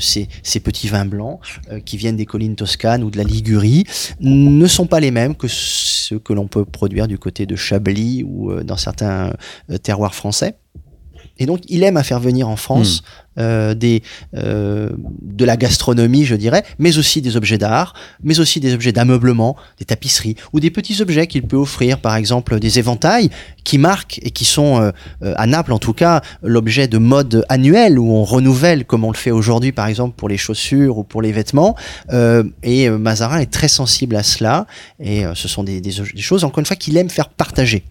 ces petits vins blancs qui viennent des collines toscanes ou de la Ligurie ne sont pas les mêmes que ceux que l'on peut produire du côté de Chablis ou dans certains terroirs français. Et donc, il aime à faire venir en France de la gastronomie, je dirais, mais aussi des objets d'art, mais aussi des objets d'ameublement, des tapisseries ou des petits objets qu'il peut offrir, par exemple des éventails qui marquent et qui sont, à Naples en tout cas, l'objet de mode annuel où on renouvelle comme on le fait aujourd'hui, par exemple, pour les chaussures ou pour les vêtements. Et Mazarin est très sensible à cela et ce sont des choses, encore une fois, qu'il aime faire partager.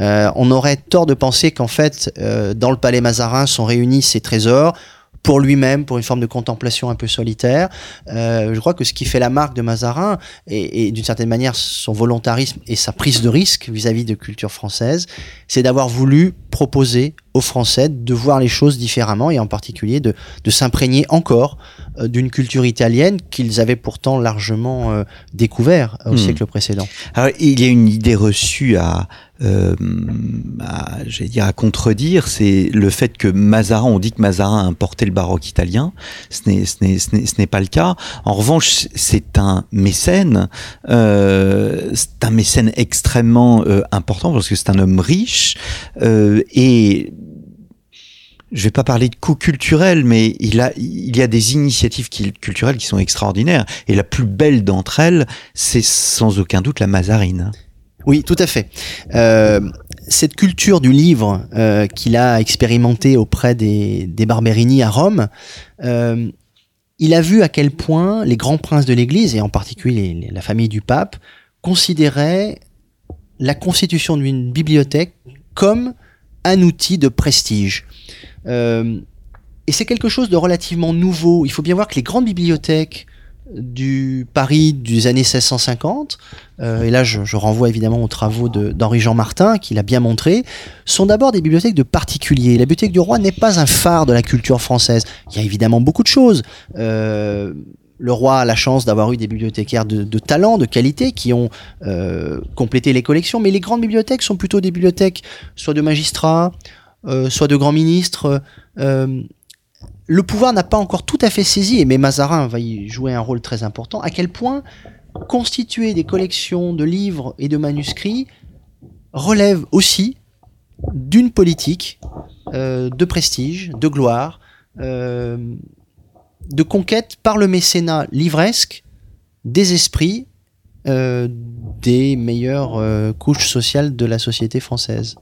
On aurait tort de penser qu'en fait dans le palais Mazarin sont réunis ses trésors pour lui-même, pour une forme de contemplation un peu solitaire. Je crois que ce qui fait la marque de Mazarin et d'une certaine manière son volontarisme et sa prise de risque vis-à-vis de culture française, c'est d'avoir voulu proposer aux Français de voir les choses différemment et en particulier de s'imprégner encore d'une culture italienne qu'ils avaient pourtant largement découvert au siècle précédent. Alors, il y a une idée reçue à contredire, c'est le fait que Mazarin, on dit que Mazarin a importé le baroque italien, ce n'est pas le cas. En revanche, c'est un mécène extrêmement important parce que c'est un homme riche et je ne vais pas parler de coût culturel, mais il y a des initiatives culturelles qui sont extraordinaires. Et la plus belle d'entre elles, c'est sans aucun doute la Mazarine. Oui, tout à fait. Cette culture du livre qu'il a expérimentée auprès des Barberini à Rome, il a vu à quel point les grands princes de l'Église, et en particulier la famille du pape, considéraient la constitution d'une bibliothèque comme un outil de prestige. Et c'est quelque chose de relativement nouveau. Il faut bien voir que les grandes bibliothèques du Paris des années 1650, et là je renvoie évidemment aux travaux d'Henri-Jean Martin qui l'a bien montré, sont d'abord des bibliothèques de particuliers. La bibliothèque du roi n'est pas un phare de la culture française. Il y a évidemment beaucoup de choses. Le roi a la chance d'avoir eu des bibliothécaires de talent, de qualité, qui ont complété les collections, mais les grandes bibliothèques sont plutôt des bibliothèques soit de magistrats, soit de grands ministres. Le pouvoir n'a pas encore tout à fait saisi, mais Mazarin va y jouer un rôle très important, à quel point constituer des collections de livres et de manuscrits relève aussi d'une politique de prestige, de gloire, de conquête par le mécénat livresque des esprits des meilleures couches sociales de la société française.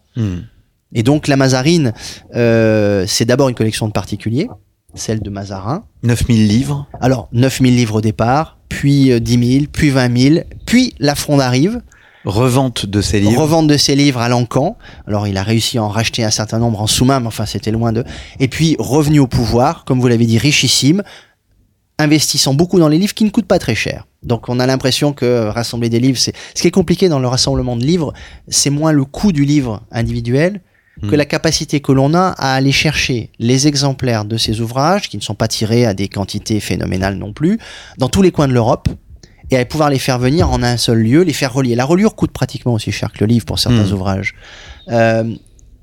Et donc la Mazarine, c'est d'abord une collection de particuliers, celle de Mazarin. 9000 livres. Alors 9000 livres au départ, puis 10 000, puis 20 000, puis la Fronde arrive. Revente de ses livres à l'encan. Alors il a réussi à en racheter un certain nombre en sous-main, mais enfin c'était loin de... Et puis revenu au pouvoir, comme vous l'avez dit, richissime, investissant beaucoup dans les livres qui ne coûtent pas très cher. Donc on a l'impression que rassembler des livres, c'est... Ce qui est compliqué dans le rassemblement de livres, c'est moins le coût du livre individuel que la capacité que l'on a à aller chercher les exemplaires de ces ouvrages, qui ne sont pas tirés à des quantités phénoménales non plus, dans tous les coins de l'Europe, et à pouvoir les faire venir en un seul lieu, les faire relier. La reliure coûte pratiquement aussi cher que le livre pour certains ouvrages.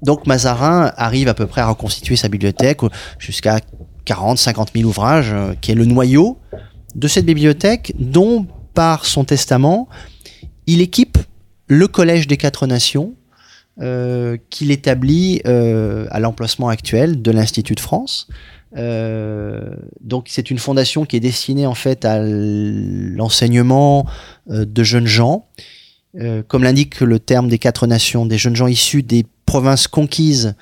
Donc Mazarin arrive à peu près à reconstituer sa bibliothèque jusqu'à 40-50 000 ouvrages, qui est le noyau de cette bibliothèque, dont par son testament, il équipe le Collège des Quatre Nations, qu'il établit à l'emplacement actuel de l'Institut de France. Donc c'est une fondation qui est destinée en fait à l'enseignement de jeunes gens, comme l'indique le terme des Quatre Nations, des jeunes gens issus des provinces conquises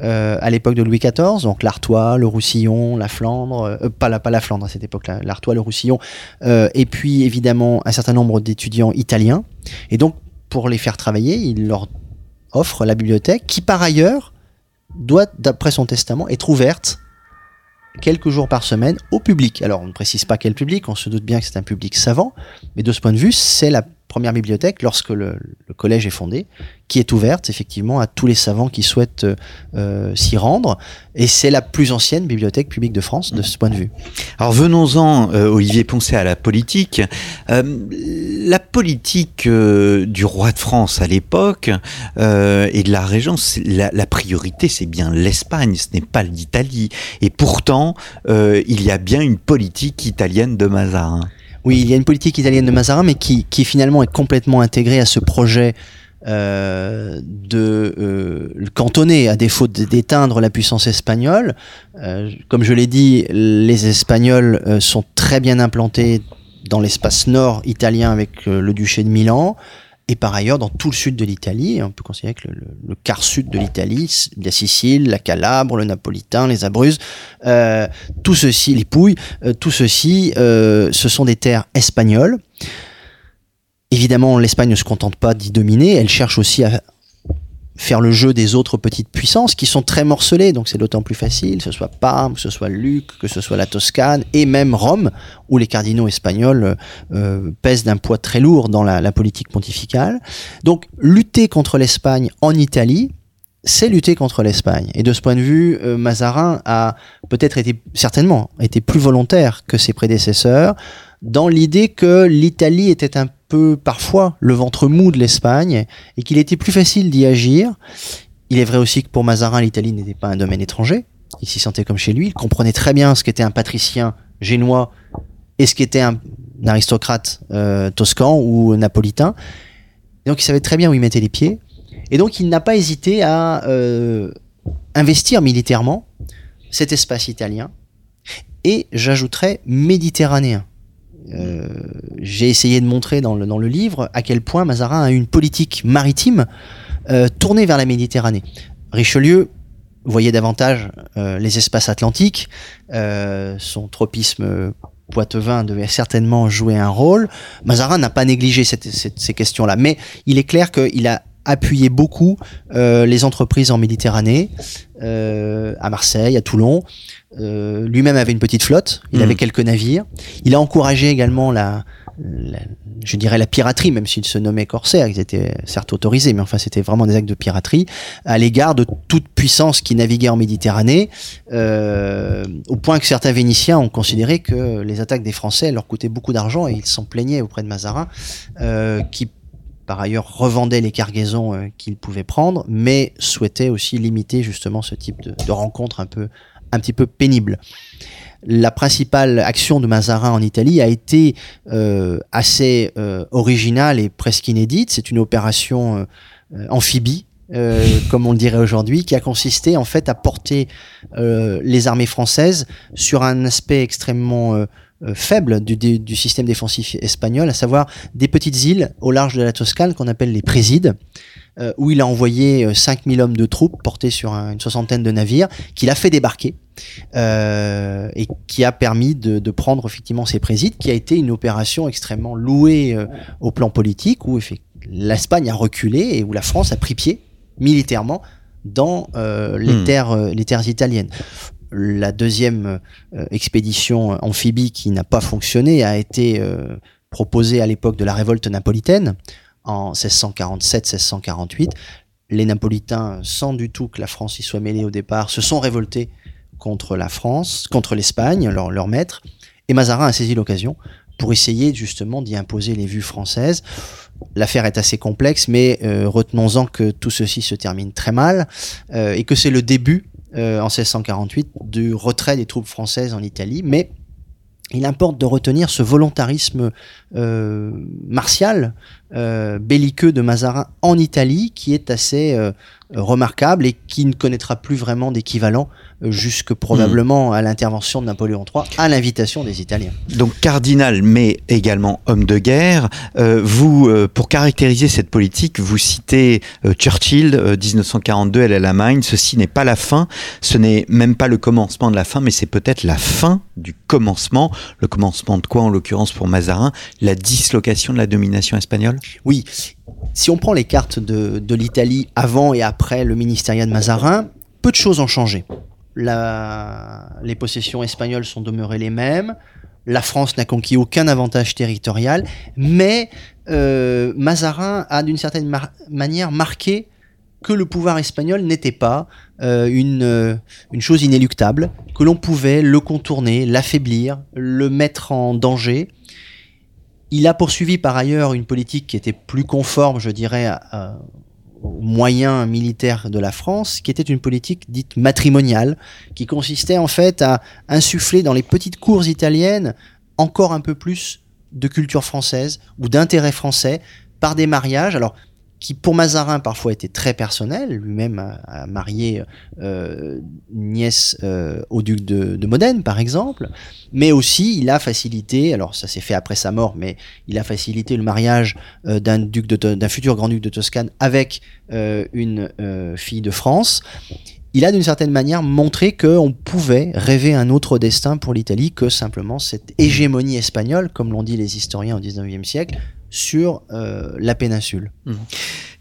à l'époque de Louis XIV, donc l'Artois, le Roussillon, la Flandre, pas la Flandre à cette époque-là, l'Artois, le Roussillon, et puis évidemment un certain nombre d'étudiants italiens. Et donc, pour les faire travailler, il leur offre la bibliothèque, qui par ailleurs doit, d'après son testament, être ouverte quelques jours par semaine au public. Alors, on ne précise pas quel public, on se doute bien que c'est un public savant, mais de ce point de vue, c'est la première bibliothèque, lorsque le collège est fondé, qui est ouverte effectivement à tous les savants qui souhaitent s'y rendre, et c'est la plus ancienne bibliothèque publique de France de ce point de vue. Alors venons-en, Olivier Poncet, à la politique. La politique du roi de France à l'époque et de la Régence, la priorité c'est bien l'Espagne, ce n'est pas l'Italie, et pourtant il y a bien une politique italienne de Mazarin. Oui, il y a une politique italienne de Mazarin, mais qui finalement est complètement intégrée à ce projet de cantonner, à défaut d'éteindre la puissance espagnole. Comme je l'ai dit, les Espagnols sont très bien implantés dans l'espace nord italien avec le duché de Milan, et par ailleurs dans tout le sud de l'Italie. On peut considérer que le quart sud de l'Italie, la Sicile, la Calabre, le Napolitain, les Abruzzes, tout ceci, les Pouilles, tout ceci, ce sont des terres espagnoles. Évidemment, l'Espagne ne se contente pas d'y dominer, elle cherche aussi à faire le jeu des autres petites puissances qui sont très morcelées, donc c'est d'autant plus facile, que ce soit Parme, que ce soit Lucques, que ce soit la Toscane, et même Rome, où les cardinaux espagnols pèsent d'un poids très lourd dans la politique pontificale. Donc lutter contre l'Espagne en Italie, c'est lutter contre l'Espagne. Et de ce point de vue, Mazarin a peut-être certainement été plus volontaire que ses prédécesseurs, dans l'idée que l'Italie était un peu parfois le ventre mou de l'Espagne et qu'il était plus facile d'y agir. Il est vrai aussi que pour Mazarin, l'Italie n'était pas un domaine étranger. Il s'y sentait comme chez lui. Il comprenait très bien ce qu'était un patricien génois et ce qu'était un aristocrate toscan ou napolitain. Et donc il savait très bien où il mettait les pieds. Et donc il n'a pas hésité à investir militairement cet espace italien et, j'ajouterais, méditerranéen. J'ai essayé de montrer dans le livre à quel point Mazarin a une politique maritime tournée vers la Méditerranée. Richelieu voyait davantage les espaces atlantiques, son tropisme poitevin devait certainement jouer un rôle. Mazarin n'a pas négligé ces questions-là, mais il est clair qu'il a appuyé beaucoup les entreprises en Méditerranée, à Marseille, à Toulon. Lui-même avait une petite flotte, il avait quelques navires. Il a encouragé également la piraterie, même s'il se nommait corsaire, ils étaient certes autorisés, mais enfin c'était vraiment des actes de piraterie à l'égard de toute puissance qui naviguait en Méditerranée, au point que certains Vénitiens ont considéré que les attaques des Français leur coûtaient beaucoup d'argent et ils s'en plaignaient auprès de Mazarin, qui par ailleurs revendait les cargaisons qu'il pouvait prendre, mais souhaitait aussi limiter justement ce type de rencontre un petit peu pénible. La principale action de Mazarin en Italie a été assez originale et presque inédite. C'est une opération amphibie, comme on le dirait aujourd'hui, qui a consisté en fait à porter les armées françaises sur un aspect extrêmement faible du système défensif espagnol, à savoir des petites îles au large de la Toscane qu'on appelle les présides, où il a envoyé 5000 hommes de troupes portés sur une soixantaine de navires, qu'il a fait débarquer et qui a permis de prendre effectivement ces présides, qui a été une opération extrêmement louée au plan politique, où l'Espagne a reculé et où la France a pris pied militairement dans les terres italiennes. La deuxième expédition amphibie qui n'a pas fonctionné a été proposée à l'époque de la révolte napolitaine en 1647-1648. Les Napolitains, sans du tout que la France y soit mêlée au départ, se sont révoltés contre la France, contre l'Espagne, leur maître, et Mazarin a saisi l'occasion pour essayer justement d'y imposer les vues françaises. L'affaire est assez complexe, mais retenons-en que tout ceci se termine très mal et que c'est le début en 1648 du retrait des troupes françaises en Italie, mais il importe de retenir ce volontarisme martial, belliqueux de Mazarin en Italie, qui est assez remarquable et qui ne connaîtra plus vraiment d'équivalent jusque probablement à l'intervention de Napoléon III, à l'invitation des Italiens. Donc cardinal, mais également homme de guerre. Vous, pour caractériser cette politique, vous citez Churchill, 1942, elle est la Main. Ceci n'est pas la fin, ce n'est même pas le commencement de la fin, mais c'est peut-être la fin du commencement. Le commencement de quoi, en l'occurrence pour Mazarin? La dislocation de la domination espagnole? Oui. Si on prend les cartes de l'Italie avant et après le ministériat de Mazarin, peu de choses ont changé. Les possessions espagnoles sont demeurées les mêmes, la France n'a conquis aucun avantage territorial, mais Mazarin a d'une certaine manière marqué que le pouvoir espagnol n'était pas une chose inéluctable, que l'on pouvait le contourner, l'affaiblir, le mettre en danger. Il a poursuivi par ailleurs une politique qui était plus conforme, je dirais, aux moyens militaires de la France, qui était une politique dite matrimoniale, qui consistait en fait à insuffler dans les petites cours italiennes encore un peu plus de culture française ou d'intérêt français par des mariages, alors qui pour Mazarin parfois étaient très personnels. Lui-même a marié nièce au duc de Modène par exemple, mais aussi il a facilité, alors ça s'est fait après sa mort, mais il a facilité le mariage d'un futur grand-duc de Toscane avec une fille de France. Il a d'une certaine manière montré qu'on pouvait rêver un autre destin pour l'Italie que simplement cette hégémonie espagnole, comme l'ont dit les historiens au XIXe siècle, sur la péninsule.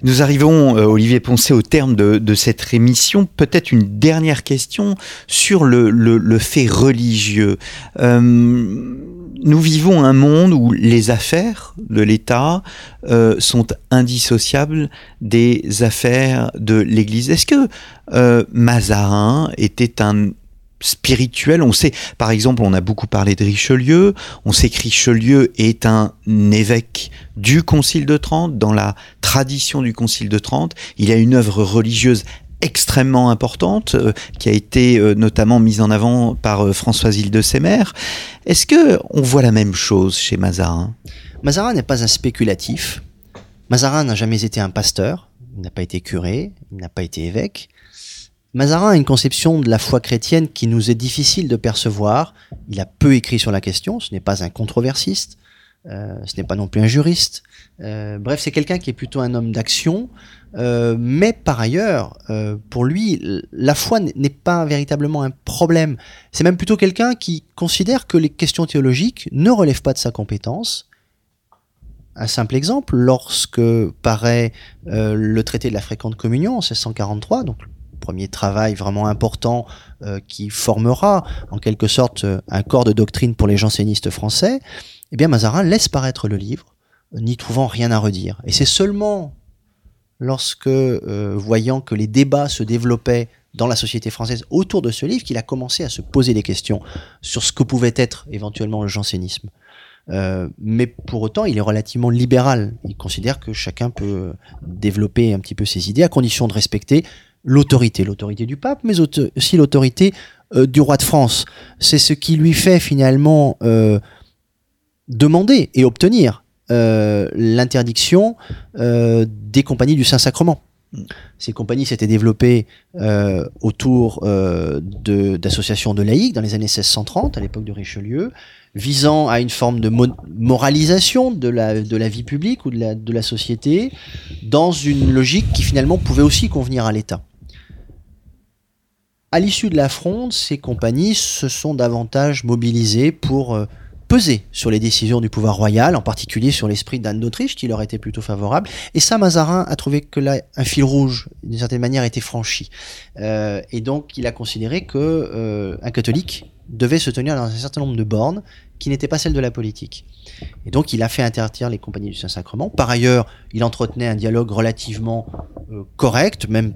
Nous arrivons, Olivier Poncet, au terme de cette émission. Peut-être une dernière question sur le fait religieux. Nous vivons un monde où les affaires de l'État sont indissociables des affaires de l'Église. Est-ce que Mazarin était un spirituel? On sait, par exemple, on a beaucoup parlé de Richelieu, on sait que Richelieu est un évêque du Concile de Trente, dans la tradition du Concile de Trente. Il a une œuvre religieuse extrêmement importante qui a été notamment mise en avant par Françoise-Île de Seymer. Est-ce qu'on voit la même chose chez Mazarin? Mazarin n'est pas un spéculatif. Mazarin n'a jamais été un pasteur, il n'a pas été curé, il n'a pas été évêque. Mazarin a une conception de la foi chrétienne qui nous est difficile de percevoir. Il a peu écrit sur la question, ce n'est pas un controversiste, ce n'est pas non plus un juriste. Bref, c'est quelqu'un qui est plutôt un homme d'action, mais par ailleurs, pour lui, la foi n'est pas véritablement un problème. C'est même plutôt quelqu'un qui considère que les questions théologiques ne relèvent pas de sa compétence. Un simple exemple, lorsque paraît le traité de la Fréquente Communion en 1643, donc premier travail vraiment important qui formera en quelque sorte un corps de doctrine pour les jansénistes français, eh bien Mazarin laisse paraître le livre, n'y trouvant rien à redire. Et c'est seulement lorsque, voyant que les débats se développaient dans la société française autour de ce livre, qu'il a commencé à se poser des questions sur ce que pouvait être éventuellement le jansénisme. Mais pour autant, il est relativement libéral. Il considère que chacun peut développer un petit peu ses idées à condition de respecter l'autorité du pape, mais aussi l'autorité du roi de France. C'est ce qui lui fait finalement demander et obtenir l'interdiction des compagnies du Saint-Sacrement. Ces compagnies s'étaient développées autour d'associations de laïcs dans les années 1630, à l'époque de Richelieu, visant à une forme de moralisation de la vie publique ou de la société, dans une logique qui finalement pouvait aussi convenir à l'État. À l'issue de la Fronde, ces compagnies se sont davantage mobilisées pour peser sur les décisions du pouvoir royal, en particulier sur l'esprit d'Anne d'Autriche, qui leur était plutôt favorable. Et ça, Mazarin a trouvé que là, un fil rouge, d'une certaine manière, était franchi. Et donc, il a considéré qu'un catholique devait se tenir dans un certain nombre de bornes qui n'étaient pas celles de la politique. Et donc, il a fait interdire les compagnies du Saint-Sacrement. Par ailleurs, il entretenait un dialogue relativement correct, même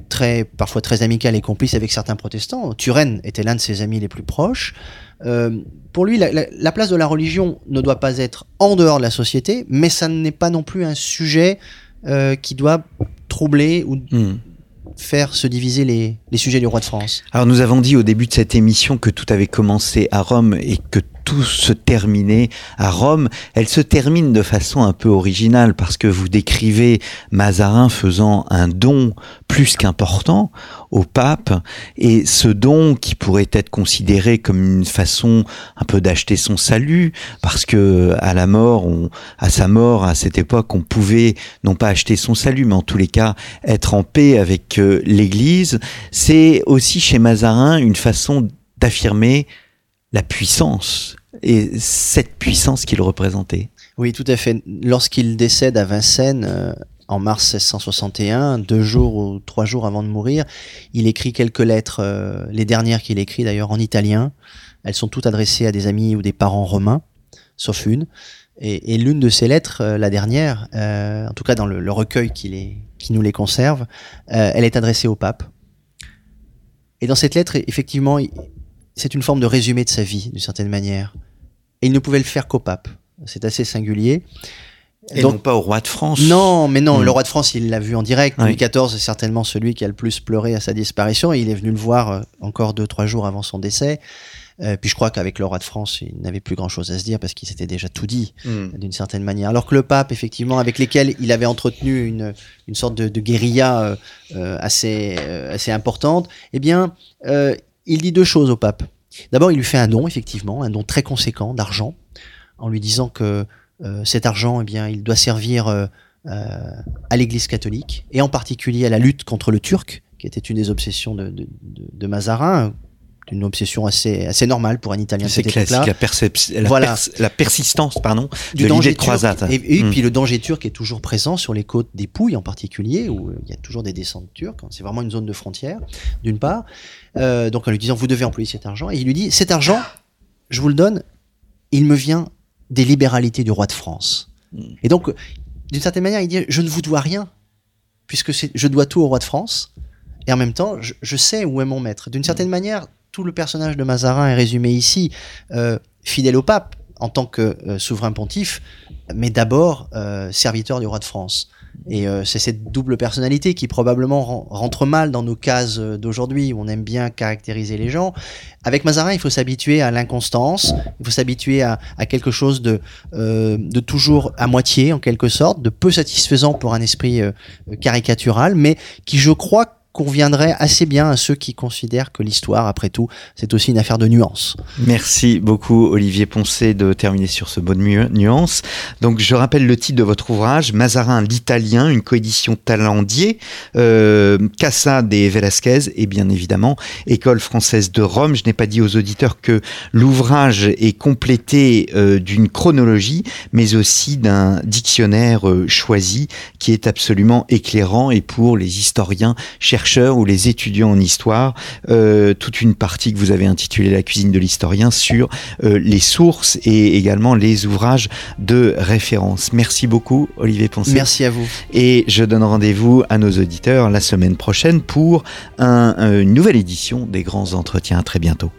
parfois très amical et complice avec certains protestants. Turenne était l'un de ses amis les plus proches. Pour lui, la place de la religion ne doit pas être en dehors de la société, mais ça n'est pas non plus un sujet qui doit troubler ou faire se diviser les sujets du roi de France. Alors nous avons dit au début de cette émission que tout avait commencé à Rome et que tout se terminer à Rome. Elle se termine de façon un peu originale parce que vous décrivez Mazarin faisant un don plus qu'important au pape, et ce don qui pourrait être considéré comme une façon un peu d'acheter son salut, parce que à sa mort, à cette époque, on pouvait non pas acheter son salut, mais en tous les cas être en paix avec l'Église. C'est aussi chez Mazarin une façon d'affirmer la puissance et cette puissance qu'il représentait. Oui, tout à fait. Lorsqu'il décède à Vincennes, en mars 1661, 2 jours ou 3 jours avant de mourir, il écrit quelques lettres, les dernières qu'il écrit d'ailleurs en italien. Elles sont toutes adressées à des amis ou des parents romains, sauf une. Et l'une de ces lettres, la dernière, en tout cas dans le recueil qui nous les conserve, elle est adressée au pape. Et dans cette lettre, effectivement, c'est une forme de résumé de sa vie, d'une certaine manière. Et il ne pouvait le faire qu'au pape. C'est assez singulier. Et donc, non pas au roi de France. Non, mais non, le roi de France, il l'a vu en direct. Louis XIV est certainement celui qui a le plus pleuré à sa disparition. Et il est venu le voir encore 2-3 jours avant son décès. Puis je crois qu'avec le roi de France, il n'avait plus grand-chose à se dire parce qu'il s'était déjà tout dit, d'une certaine manière. Alors que le pape, effectivement, avec lesquels il avait entretenu une sorte de guérilla assez importante, eh bien, il dit 2 choses au pape. D'abord, il lui fait un don, effectivement, un don très conséquent d'argent, en lui disant que cet argent, eh bien, il doit servir à l'Église catholique, et en particulier à la lutte contre le Turc, qui était une des obsessions de Mazarin, une obsession assez normale pour un Italien. C'est classique, la persistance de l'idée de croisade. Et puis le danger turc est toujours présent sur les côtes des Pouilles en particulier, où il y a toujours des descentes turques. C'est vraiment une zone de frontière, d'une part. Donc en lui disant, vous devez employer cet argent. Et il lui dit, cet argent, je vous le donne, il me vient des libéralités du roi de France. Et donc, d'une certaine manière, il dit, je ne vous dois rien, puisque je dois tout au roi de France, et en même temps, je sais où est mon maître. D'une certaine manière, tout le personnage de Mazarin est résumé ici, fidèle au pape en tant que souverain pontife, mais d'abord serviteur du roi de France. Et c'est cette double personnalité qui probablement rentre mal dans nos cases d'aujourd'hui, où on aime bien caractériser les gens. Avec Mazarin, il faut s'habituer à l'inconstance, il faut s'habituer à quelque chose de toujours à moitié, en quelque sorte, de peu satisfaisant pour un esprit caricatural, mais qui, je crois, conviendrait assez bien à ceux qui considèrent que l'histoire, après tout, c'est aussi une affaire de nuances. Merci beaucoup, Olivier Poncet, de terminer sur ce bonne nuance. Donc, je rappelle le titre de votre ouvrage, Mazarin, l'Italien, une coédition Talandier, Casa de Velázquez et bien évidemment École française de Rome. Je n'ai pas dit aux auditeurs que l'ouvrage est complété d'une chronologie, mais aussi d'un dictionnaire choisi qui est absolument éclairant, et pour les historiens, chercheurs ou les étudiants en histoire, toute une partie que vous avez intitulée La cuisine de l'historien sur les sources et également les ouvrages de référence. Merci beaucoup, Olivier Poncet. Merci à vous. Et je donne rendez-vous à nos auditeurs la semaine prochaine pour une nouvelle édition des Grands Entretiens. À très bientôt.